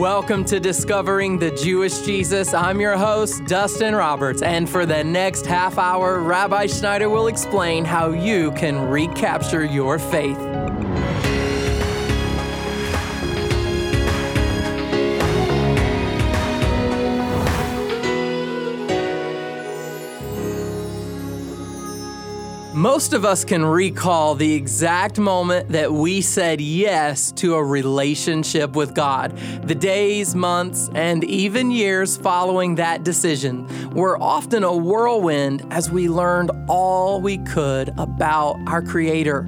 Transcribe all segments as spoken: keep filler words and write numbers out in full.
Welcome to Discovering the Jewish Jesus. I'm your host, Dustin Roberts, and for the next half hour, Rabbi Schneider will explain how you can recapture your faith. Most of us can recall the exact moment that we said yes to a relationship with God. The days, months, and even years following that decision were often a whirlwind as we learned all we could about our Creator.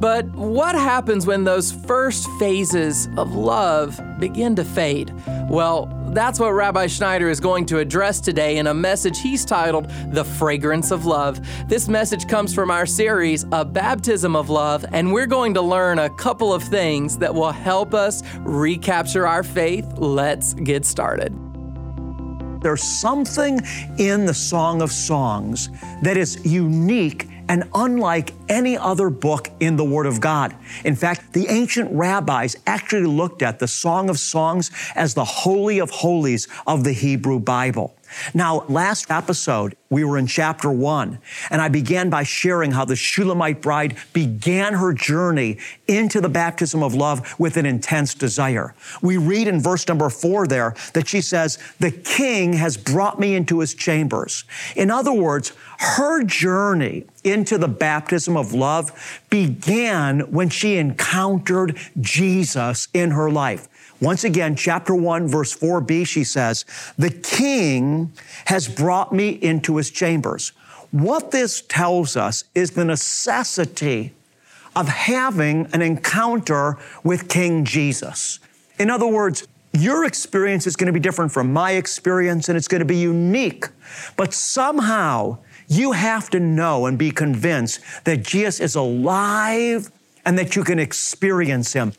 But what happens when those first phases of love begin to fade? Well, that's what Rabbi Schneider is going to address today in a message he's titled, The Fragrance of Love. This message comes from our series, A Baptism of Love, and we're going to learn a couple of things that will help us recapture our faith. Let's get started. There's something in the Song of Songs that is unique and unlike any other book in the Word of God. In fact, the ancient rabbis actually looked at the Song of Songs as the Holy of Holies of the Hebrew Bible. Now, last episode, we were in chapter one, and I began by sharing how the Shulamite bride began her journey into the baptism of love with an intense desire. We read in verse number four there that she says, "The king has brought me into his chambers." In other words, her journey into the baptism of love began when she encountered Jesus in her life. Once again, chapter one, verse four b, she says, "The king has brought me into his chambers." What this tells us is the necessity of having an encounter with King Jesus. In other words, your experience is going to be different from my experience, and it's going to be unique, but somehow you have to know and be convinced that Jesus is alive and that you can experience him,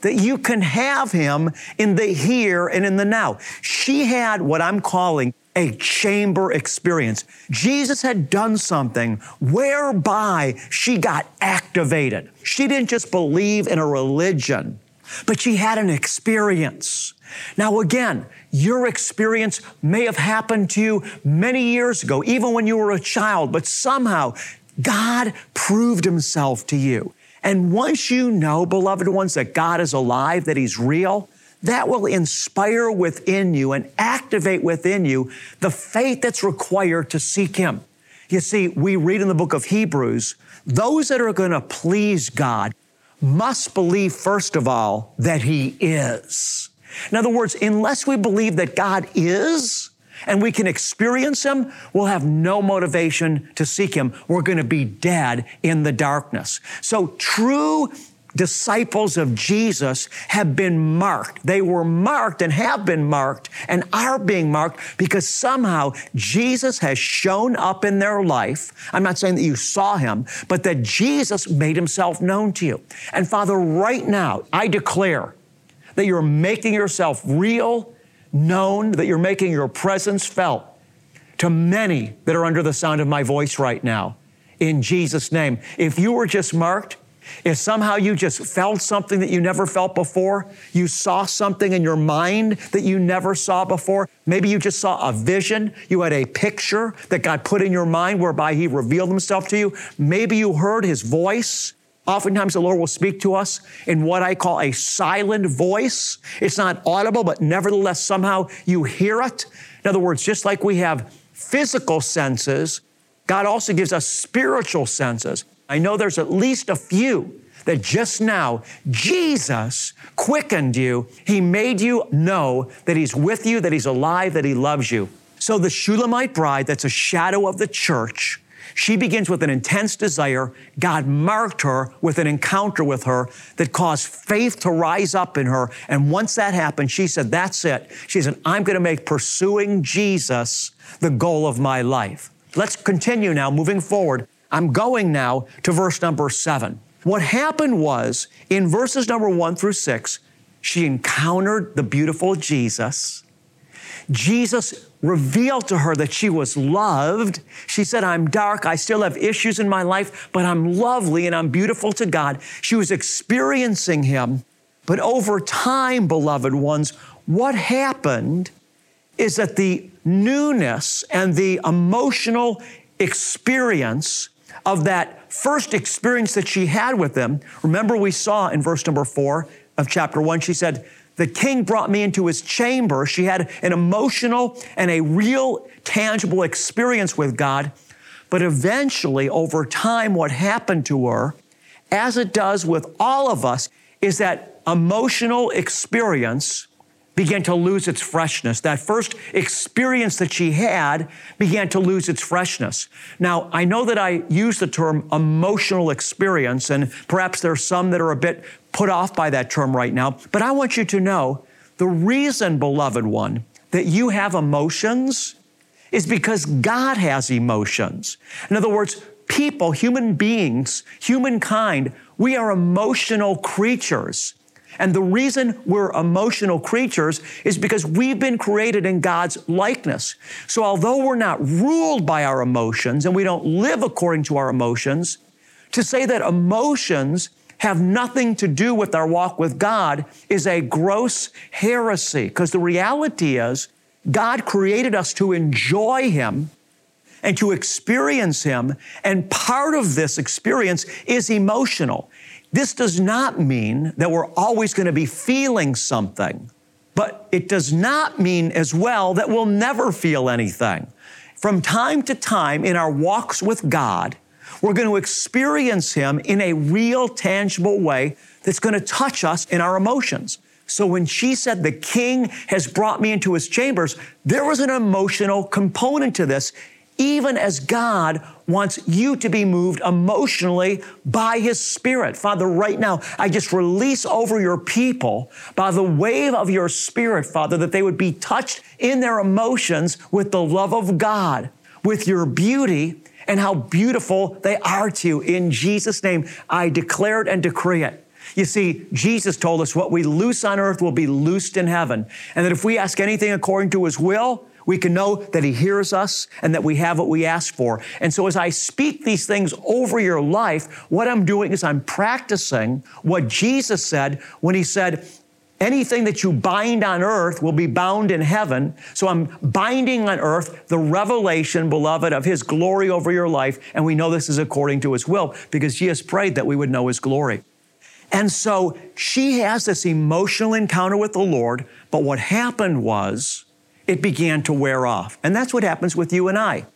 that you can have him in the here and in the now. She had what I'm calling a chamber experience. Jesus had done something whereby she got activated. She didn't just believe in a religion, but she had an experience. Now again, your experience may have happened to you many years ago, even when you were a child, but somehow God proved himself to you. And once you know, beloved ones, that God is alive, that he's real, that will inspire within you and activate within you the faith that's required to seek him. You see, we read in the book of Hebrews, those that are going to please God must believe, first of all, that he is. In other words, unless we believe that God is and we can experience him, we'll have no motivation to seek him. We're going to be dead in the darkness. So true disciples of Jesus have been marked. They were marked and have been marked and are being marked because somehow Jesus has shown up in their life. I'm not saying that you saw him, but that Jesus made himself known to you. And Father, right now, I declare that you're making yourself real, known, that you're making your presence felt to many that are under the sound of my voice right now. In Jesus' name, if you were just marked, if somehow you just felt something that you never felt before, you saw something in your mind that you never saw before, maybe you just saw a vision, you had a picture that God put in your mind whereby he revealed himself to you, maybe you heard his voice. Oftentimes the Lord will speak to us in what I call a silent voice. It's not audible, but nevertheless, somehow you hear it. In other words, just like we have physical senses, God also gives us spiritual senses. I know there's at least a few that just now, Jesus quickened you. He made you know that he's with you, that he's alive, that he loves you. So the Shulamite bride, that's a shadow of the church, she begins with an intense desire. God marked her with an encounter with her that caused faith to rise up in her. And once that happened, she said, that's it. She said, I'm going to make pursuing Jesus the goal of my life. Let's continue now, moving forward. I'm going now to verse number seven. What happened was, in verses number one through six, she encountered the beautiful Jesus. Jesus revealed to her that she was loved. She said, I'm dark, I still have issues in my life, but I'm lovely and I'm beautiful to God. She was experiencing him, But over time, beloved ones, what happened is that the newness and the emotional experience of that first experience that she had with them, remember we saw in verse number four of chapter one, she said, the king brought me into his chamber. She had an emotional and a real tangible experience with God. But eventually, over time, what happened to her, as it does with all of us, is that emotional experience began to lose its freshness. That first experience that she had began to lose its freshness. Now, I know that I use the term emotional experience, and perhaps there are some that are a bit put off by that term right now, but I want you to know the reason, beloved one, that you have emotions is because God has emotions. In other words, people, human beings, humankind, we are emotional creatures. And the reason we're emotional creatures is because we've been created in God's likeness. So although we're not ruled by our emotions and we don't live according to our emotions, to say that emotions have nothing to do with our walk with God is a gross heresy, because the reality is God created us to enjoy Him and to experience Him, and part of this experience is emotional. This does not mean that we're always going to be feeling something, but it does not mean as well that we'll never feel anything. From time to time in our walks with God, we're going to experience Him in a real, tangible way that's going to touch us in our emotions. So when she said, the king has brought me into his chambers, there was an emotional component to this, even as God wants you to be moved emotionally by His Spirit. Father, right now, I just release over Your people by the wave of Your Spirit, Father, that they would be touched in their emotions with the love of God, with Your beauty and how beautiful they are to You. In Jesus' name, I declare it and decree it. You see, Jesus told us what we loose on earth will be loosed in heaven, and that if we ask anything according to His will, we can know that He hears us and that we have what we ask for. And so as I speak these things over your life, what I'm doing is I'm practicing what Jesus said when He said, anything that you bind on earth will be bound in heaven. So I'm binding on earth the revelation, beloved, of His glory over your life. And we know this is according to His will because He has prayed that we would know His glory. And so she has this emotional encounter with the Lord, but what happened was it began to wear off. And that's what happens with you and I.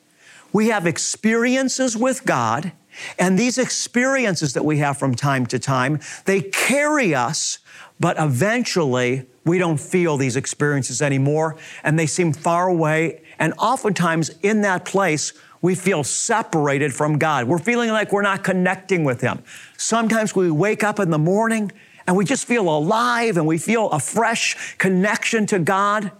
We have experiences with God, and these experiences that we have from time to time, they carry us, but eventually we don't feel these experiences anymore, and they seem far away. And oftentimes in that place, we feel separated from God. We're feeling like we're not connecting with Him. Sometimes we wake up in the morning and we just feel alive and we feel a fresh connection to God.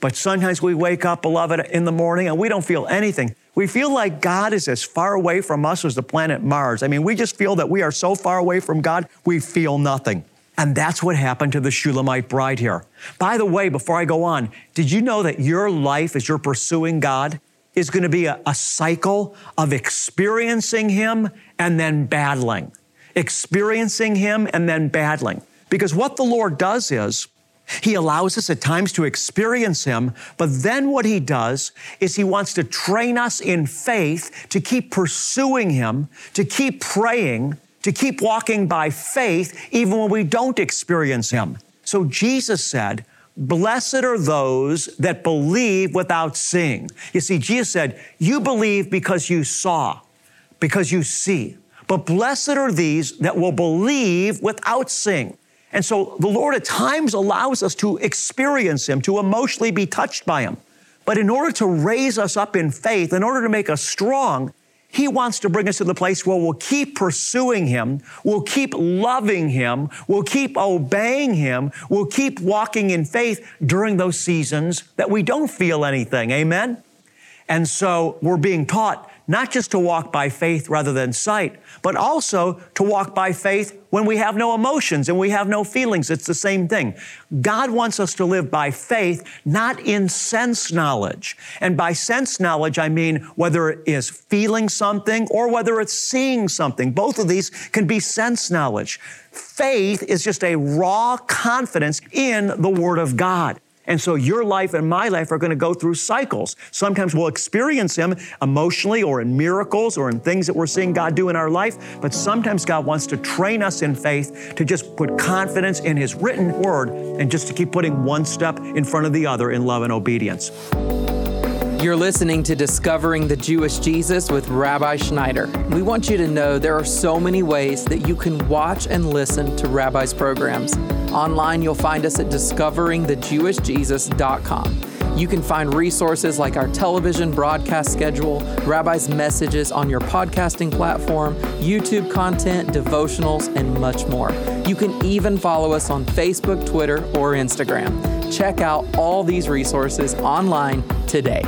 But sometimes we wake up, beloved, in the morning and we don't feel anything. We feel like God is as far away from us as the planet Mars. I mean, we just feel that we are so far away from God, we feel nothing. And that's what happened to the Shulamite bride here. By the way, before I go on, did you know that your life as you're pursuing God is going to be a, a cycle of experiencing Him and then battling. Experiencing Him and then battling. Because what the Lord does is He allows us at times to experience Him, but then what He does is He wants to train us in faith to keep pursuing Him, to keep praying, to keep walking by faith even when we don't experience Him. So Jesus said, blessed are those that believe without seeing. You see, Jesus said, you believe because you saw, because you see. But blessed are these that will believe without seeing. And so the Lord at times allows us to experience Him, to emotionally be touched by Him. But in order to raise us up in faith, in order to make us strong, He wants to bring us to the place where we'll keep pursuing Him, we'll keep loving Him, we'll keep obeying Him, we'll keep walking in faith during those seasons that we don't feel anything, amen? And so we're being taught not just to walk by faith rather than sight, but also to walk by faith when we have no emotions and we have no feelings. It's the same thing. God wants us to live by faith, not in sense knowledge. And by sense knowledge, I mean whether it is feeling something or whether it's seeing something. Both of these can be sense knowledge. Faith is just a raw confidence in the Word of God. And so your life and my life are going to go through cycles. Sometimes we'll experience Him emotionally or in miracles or in things that we're seeing God do in our life. But sometimes God wants to train us in faith to just put confidence in His written word and just to keep putting one step in front of the other in love and obedience. You're listening to Discovering the Jewish Jesus with Rabbi Schneider. We want you to know there are so many ways that you can watch and listen to Rabbi's programs. Online, you'll find us at discovering the jewish jesus dot com. You can find resources like our television broadcast schedule, Rabbi's messages on your podcasting platform, YouTube content, devotionals, and much more. You can even follow us on Facebook, Twitter, or Instagram. Check out all these resources online today.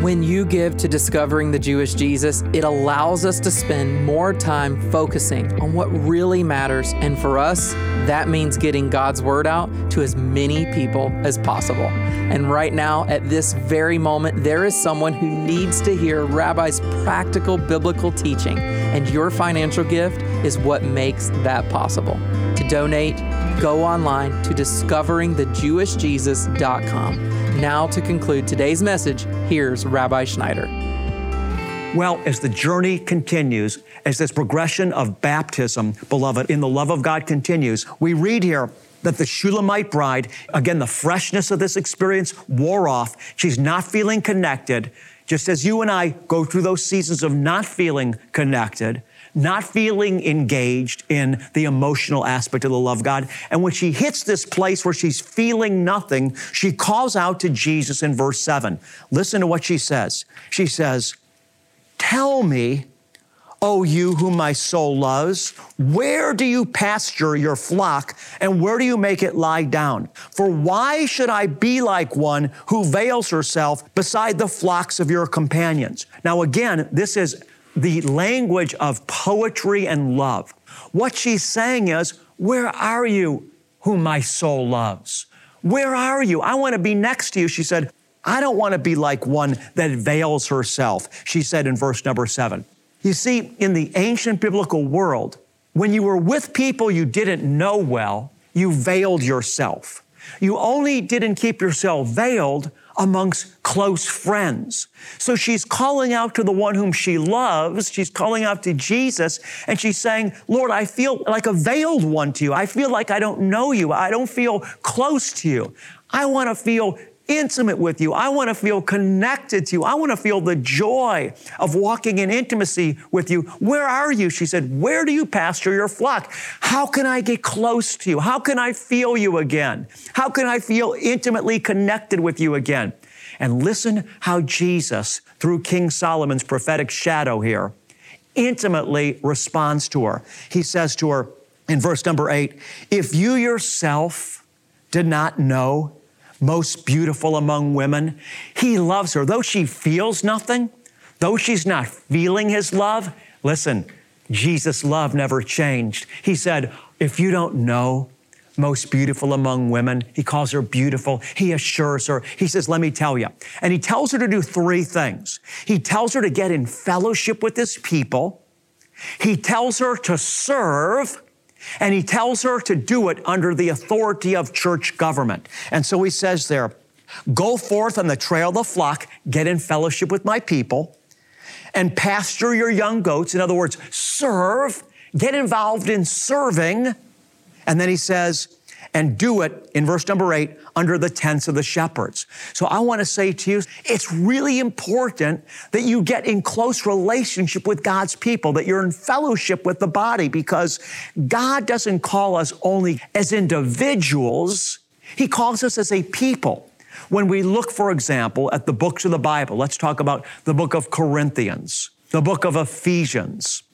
When you give to Discovering the Jewish Jesus, it allows us to spend more time focusing on what really matters. And for us, that means getting God's word out to as many people as possible. And right now, at this very moment, there is someone who needs to hear Rabbi's practical biblical teaching. And your financial gift is what makes that possible. To donate, go online to discovering the jewish jesus dot com. Now to conclude today's message, here's Rabbi Schneider. Well, as the journey continues, as this progression of baptism, beloved, in the love of God continues, we read here that the Shulamite bride, again, the freshness of this experience wore off. She's not feeling connected. Just as you and I go through those seasons of not feeling connected, not feeling engaged in the emotional aspect of the love of God. And when she hits this place where she's feeling nothing, she calls out to Jesus in verse seven. Listen to what she says. She says, "Tell me, O you whom my soul loves, where do you pasture your flock and where do you make it lie down? For why should I be like one who veils herself beside the flocks of your companions?" Now again, this is the language of poetry and love. What she's saying is, where are you whom my soul loves? Where are you? I want to be next to you. She said, I don't want to be like one that veils herself. She said in verse number seven. You see, in the ancient biblical world, when you were with people you didn't know well, you veiled yourself. You only didn't keep yourself veiled amongst close friends. So she's calling out to the one whom she loves. She's calling out to Jesus, and she's saying, Lord, I feel like a veiled one to you. I feel like I don't know you. I don't feel close to you. I want to feel intimate with you. I want to feel connected to you. I want to feel the joy of walking in intimacy with you. Where are you? She said, where do you pasture your flock? How can I get close to you? How can I feel you again? How can I feel intimately connected with you again? And listen how Jesus, through King Solomon's prophetic shadow here, intimately responds to her. He says to her in verse number eight, if you yourself did not know, most beautiful among women, He loves her. Though she feels nothing, though she's not feeling His love, listen, Jesus' love never changed. He said, if you don't know, most beautiful among women, He calls her beautiful. He assures her. He says, let me tell you. And He tells her to do three things. He tells her to get in fellowship with His people. He tells her to serve. And He tells her to do it under the authority of church government. And so He says there, go forth on the trail of the flock, get in fellowship with my people, and pasture your young goats. In other words, serve, get involved in serving. And then He says, and do it, in verse number eight, under the tents of the shepherds. So I want to say to you, it's really important that you get in close relationship with God's people, that you're in fellowship with the body, because God doesn't call us only as individuals. He calls us as a people. When we look, for example, at the books of the Bible, let's talk about the book of Corinthians, the book of Ephesians,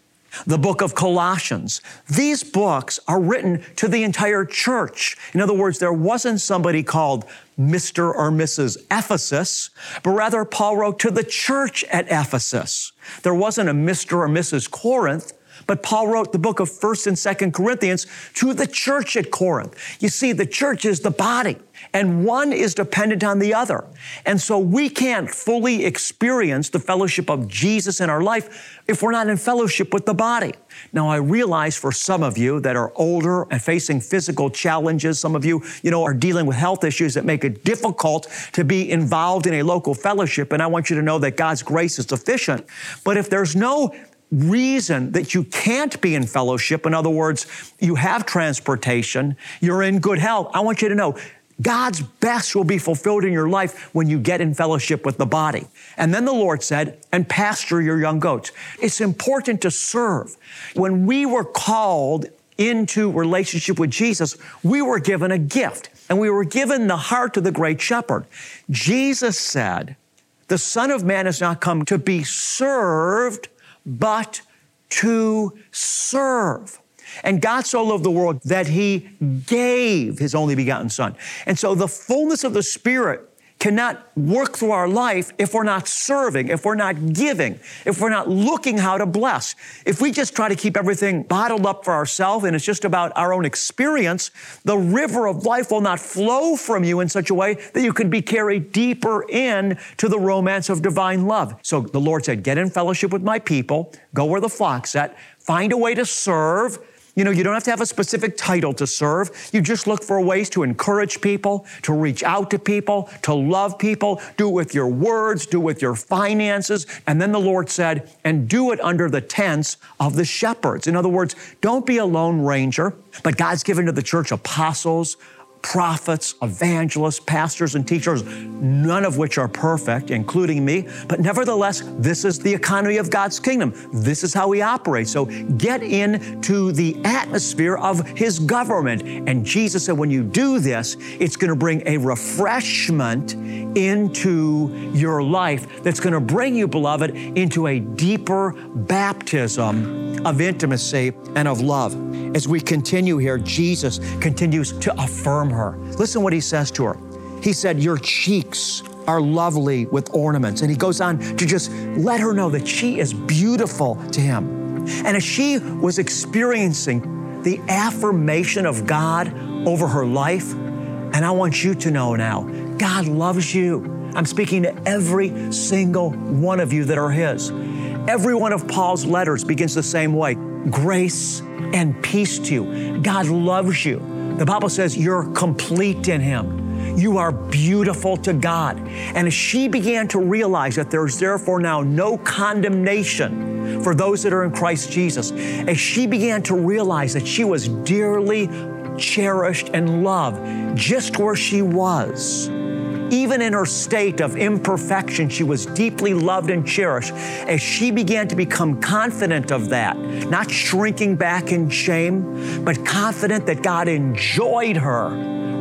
the book of Colossians. These books are written to the entire church. In other words, there wasn't somebody called Mister or Missus Ephesus, but rather Paul wrote to the church at Ephesus. There wasn't a Mister or Missus Corinth, but Paul wrote the book of First and Second Corinthians to the church at Corinth. You see, the church is the body, and one is dependent on the other. And so we can't fully experience the fellowship of Jesus in our life if we're not in fellowship with the body. Now, I realize for some of you that are older and facing physical challenges, some of you, you know, are dealing with health issues that make it difficult to be involved in a local fellowship. And I want you to know that God's grace is sufficient. But if there's no reason that you can't be in fellowship, in other words, you have transportation, you're in good health, I want you to know God's best will be fulfilled in your life when you get in fellowship with the body. And then the Lord said, and pasture your young goats. It's important to serve. When we were called into relationship with Jesus, we were given a gift, and we were given the heart of the great shepherd. Jesus said, the Son of Man has not come to be served, but to serve. And God so loved the world that he gave his only begotten Son. And so the fullness of the Spirit cannot work through our life if we're not serving, if we're not giving, if we're not looking how to bless. If we just try to keep everything bottled up for ourselves and it's just about our own experience, the river of life will not flow from you in such a way that you can be carried deeper in to the romance of divine love. So the Lord said, get in fellowship with my people, go where the flock's at, find a way to serve. You know, you don't have to have a specific title to serve. You just look for ways to encourage people, to reach out to people, to love people, do it with your words, do it with your finances. And then the Lord said, and do it under the tents of the shepherds. In other words, don't be a lone ranger, but God's given to the church apostles, prophets, evangelists, pastors, and teachers, none of which are perfect, including me. But nevertheless, this is the economy of God's kingdom. This is how he operates. So get into the atmosphere of his government. And Jesus said, when you do this, it's going to bring a refreshment into your life that's going to bring you, beloved, into a deeper baptism of intimacy and of love. As we continue here, Jesus continues to affirm her. Listen what he says to her. He said, your cheeks are lovely with ornaments. And he goes on to just let her know that she is beautiful to him. And as she was experiencing the affirmation of God over her life, and I want you to know now, God loves you. I'm speaking to every single one of you that are his. Every one of Paul's letters begins the same way. Grace and peace to you. God loves you. The Bible says you're complete in him. You are beautiful to God. And as she began to realize that there's therefore now no condemnation for those that are in Christ Jesus, as she began to realize that she was dearly cherished and loved just where she was, even in her state of imperfection, she was deeply loved and cherished. As she began to become confident of that, not shrinking back in shame, but confident that God enjoyed her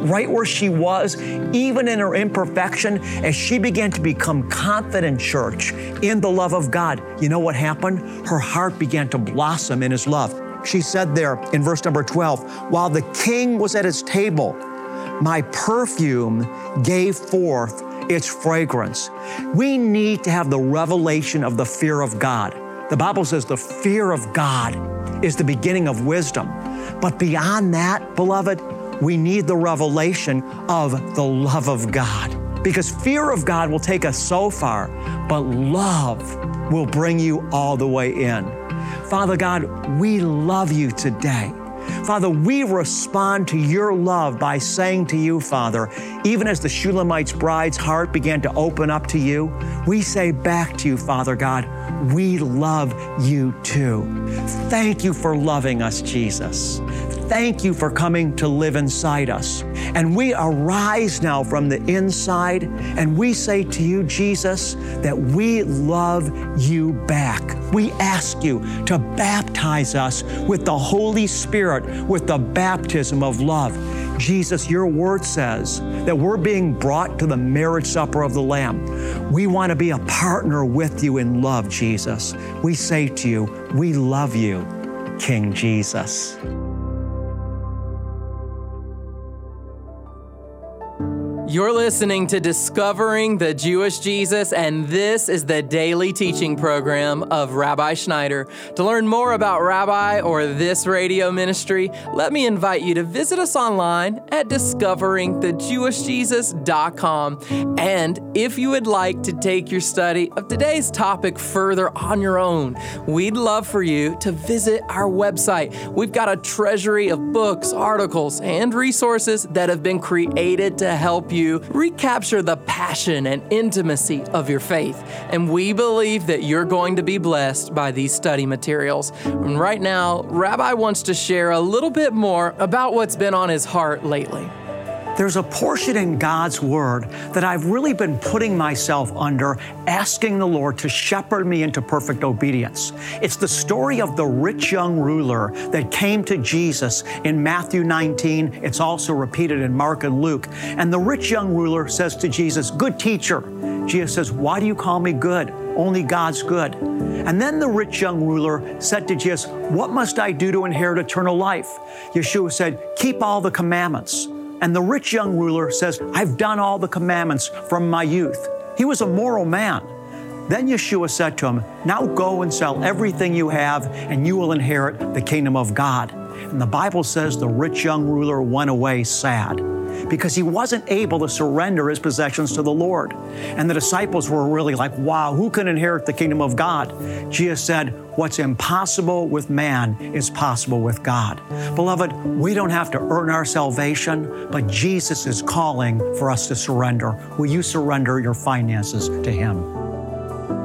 right where she was, even in her imperfection, as she began to become confident, church, in the love of God, you know what happened? Her heart began to blossom in his love. She said there in verse number twelve, while the king was at his table, my perfume gave forth its fragrance. We need to have the revelation of the fear of God. The Bible says the fear of God is the beginning of wisdom. But beyond that, beloved, we need the revelation of the love of God. Because fear of God will take us so far, but love will bring you all the way in. Father God, we love you today. Father, we respond to your love by saying to you, Father, even as the Shulamite's bride's heart began to open up to you, we say back to you, Father God, we love you too. Thank you for loving us, Jesus. Thank you for coming to live inside us. And we arise now from the inside and we say to you, Jesus, that we love you back. We ask you to baptize us with the Holy Spirit, with the baptism of love. Jesus, your word says that we're being brought to the marriage supper of the Lamb. We want to be a partner with you in love, Jesus. We say to you, we love you, King Jesus. You're listening to Discovering the Jewish Jesus, and this is the daily teaching program of Rabbi Schneider. To learn more about Rabbi or this radio ministry, let me invite you to visit us online at discovering the jewish jesus dot com. And if you would like to take your study of today's topic further on your own, we'd love for you to visit our website. We've got a treasury of books, articles, and resources that have been created to help you recapture the passion and intimacy of your faith. And we believe that you're going to be blessed by these study materials. And right now, Rabbi wants to share a little bit more about what's been on his heart lately. There's a portion in God's Word that I've really been putting myself under, asking the Lord to shepherd me into perfect obedience. It's the story of the rich young ruler that came to Jesus in Matthew nineteen. It's also repeated in Mark and Luke. And the rich young ruler says to Jesus, "Good teacher." Jesus says, "Why do you call me good? Only God's good." And then the rich young ruler said to Jesus, "What must I do to inherit eternal life?" Yeshua said, "Keep all the commandments." And the rich young ruler says, "I've done all the commandments from my youth." He was a moral man. Then Yeshua said to him, "Now go and sell everything you have, and you will inherit the kingdom of God." And the Bible says the rich young ruler went away sad, because he wasn't able to surrender his possessions to the Lord. And the disciples were really like, wow, who can inherit the kingdom of God? Jesus said, what's impossible with man is possible with God. Beloved, we don't have to earn our salvation, but Jesus is calling for us to surrender. Will you surrender your finances to Him?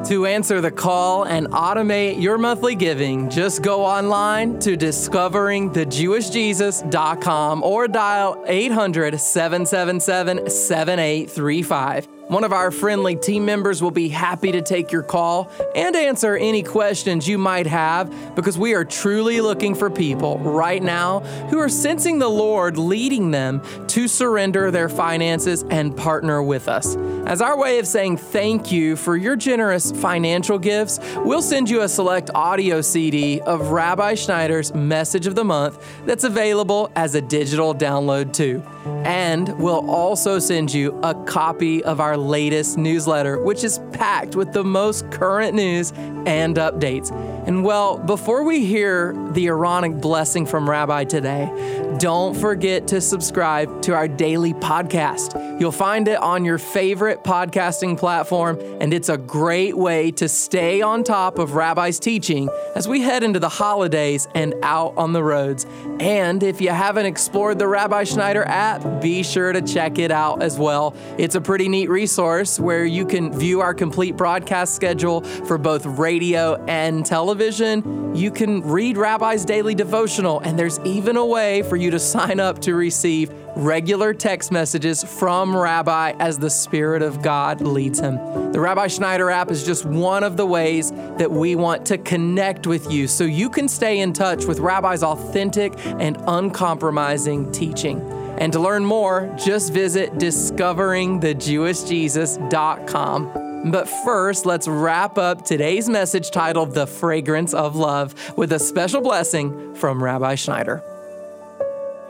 To answer the call and automate your monthly giving, just go online to discovering the jewish jesus dot com or dial eight hundred, seven seven seven, seven eight three five. One of our friendly team members will be happy to take your call and answer any questions you might have, because we are truly looking for people right now who are sensing the Lord leading them to surrender their finances and partner with us. As our way of saying thank you for your generous financial gifts, we'll send you a select audio C D of Rabbi Schneider's Message of the Month that's available as a digital download too. And we'll also send you a copy of our latest newsletter, which is packed with the most current news and updates. And well, before we hear the Aaronic blessing from Rabbi today, don't forget to subscribe to our daily podcast. You'll find it on your favorite podcasting platform, and it's a great way to stay on top of Rabbi's teaching as we head into the holidays and out on the roads. And if you haven't explored the Rabbi Schneider app, be sure to check it out as well. It's a pretty neat resource where you can view our complete broadcast schedule for both radio and television. You can read Rabbi's daily devotional, and there's even a way for you to sign up to receive regular text messages from Rabbi as the Spirit of God leads him. The Rabbi Schneider app is just one of the ways that we want to connect with you so you can stay in touch with Rabbi's authentic and uncompromising teaching. And to learn more, just visit discovering the jewish jesus dot com. But first, let's wrap up today's message titled The Fragrance of Love with a special blessing from Rabbi Schneider.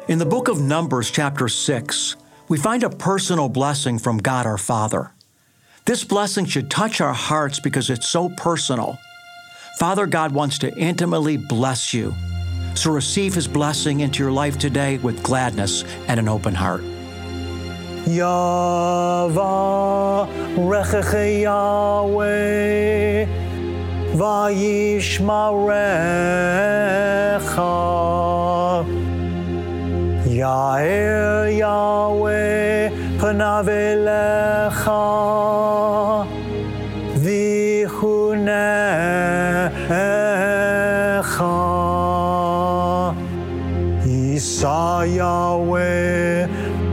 In the book of Numbers, chapter six, we find a personal blessing from God our Father. This blessing should touch our hearts because it's so personal. Father God wants to intimately bless you. So receive His blessing into your life today with gladness and an open heart. Yavarechecha Yahweh, Vayishmarecha, Yair Yahweh, Panav Elecha, Vichunecha, Yisa Yahweh,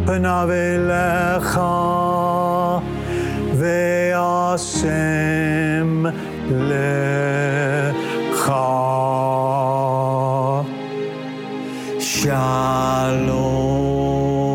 Panav Elecha Ve'asem Lecha Shalom.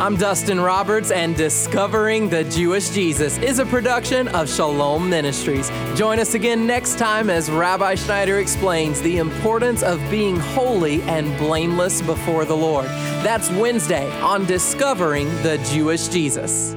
I'm Dustin Roberts, and Discovering the Jewish Jesus is a production of Shalom Ministries. Join us again next time as Rabbi Schneider explains the importance of being holy and blameless before the Lord. That's Wednesday on Discovering the Jewish Jesus.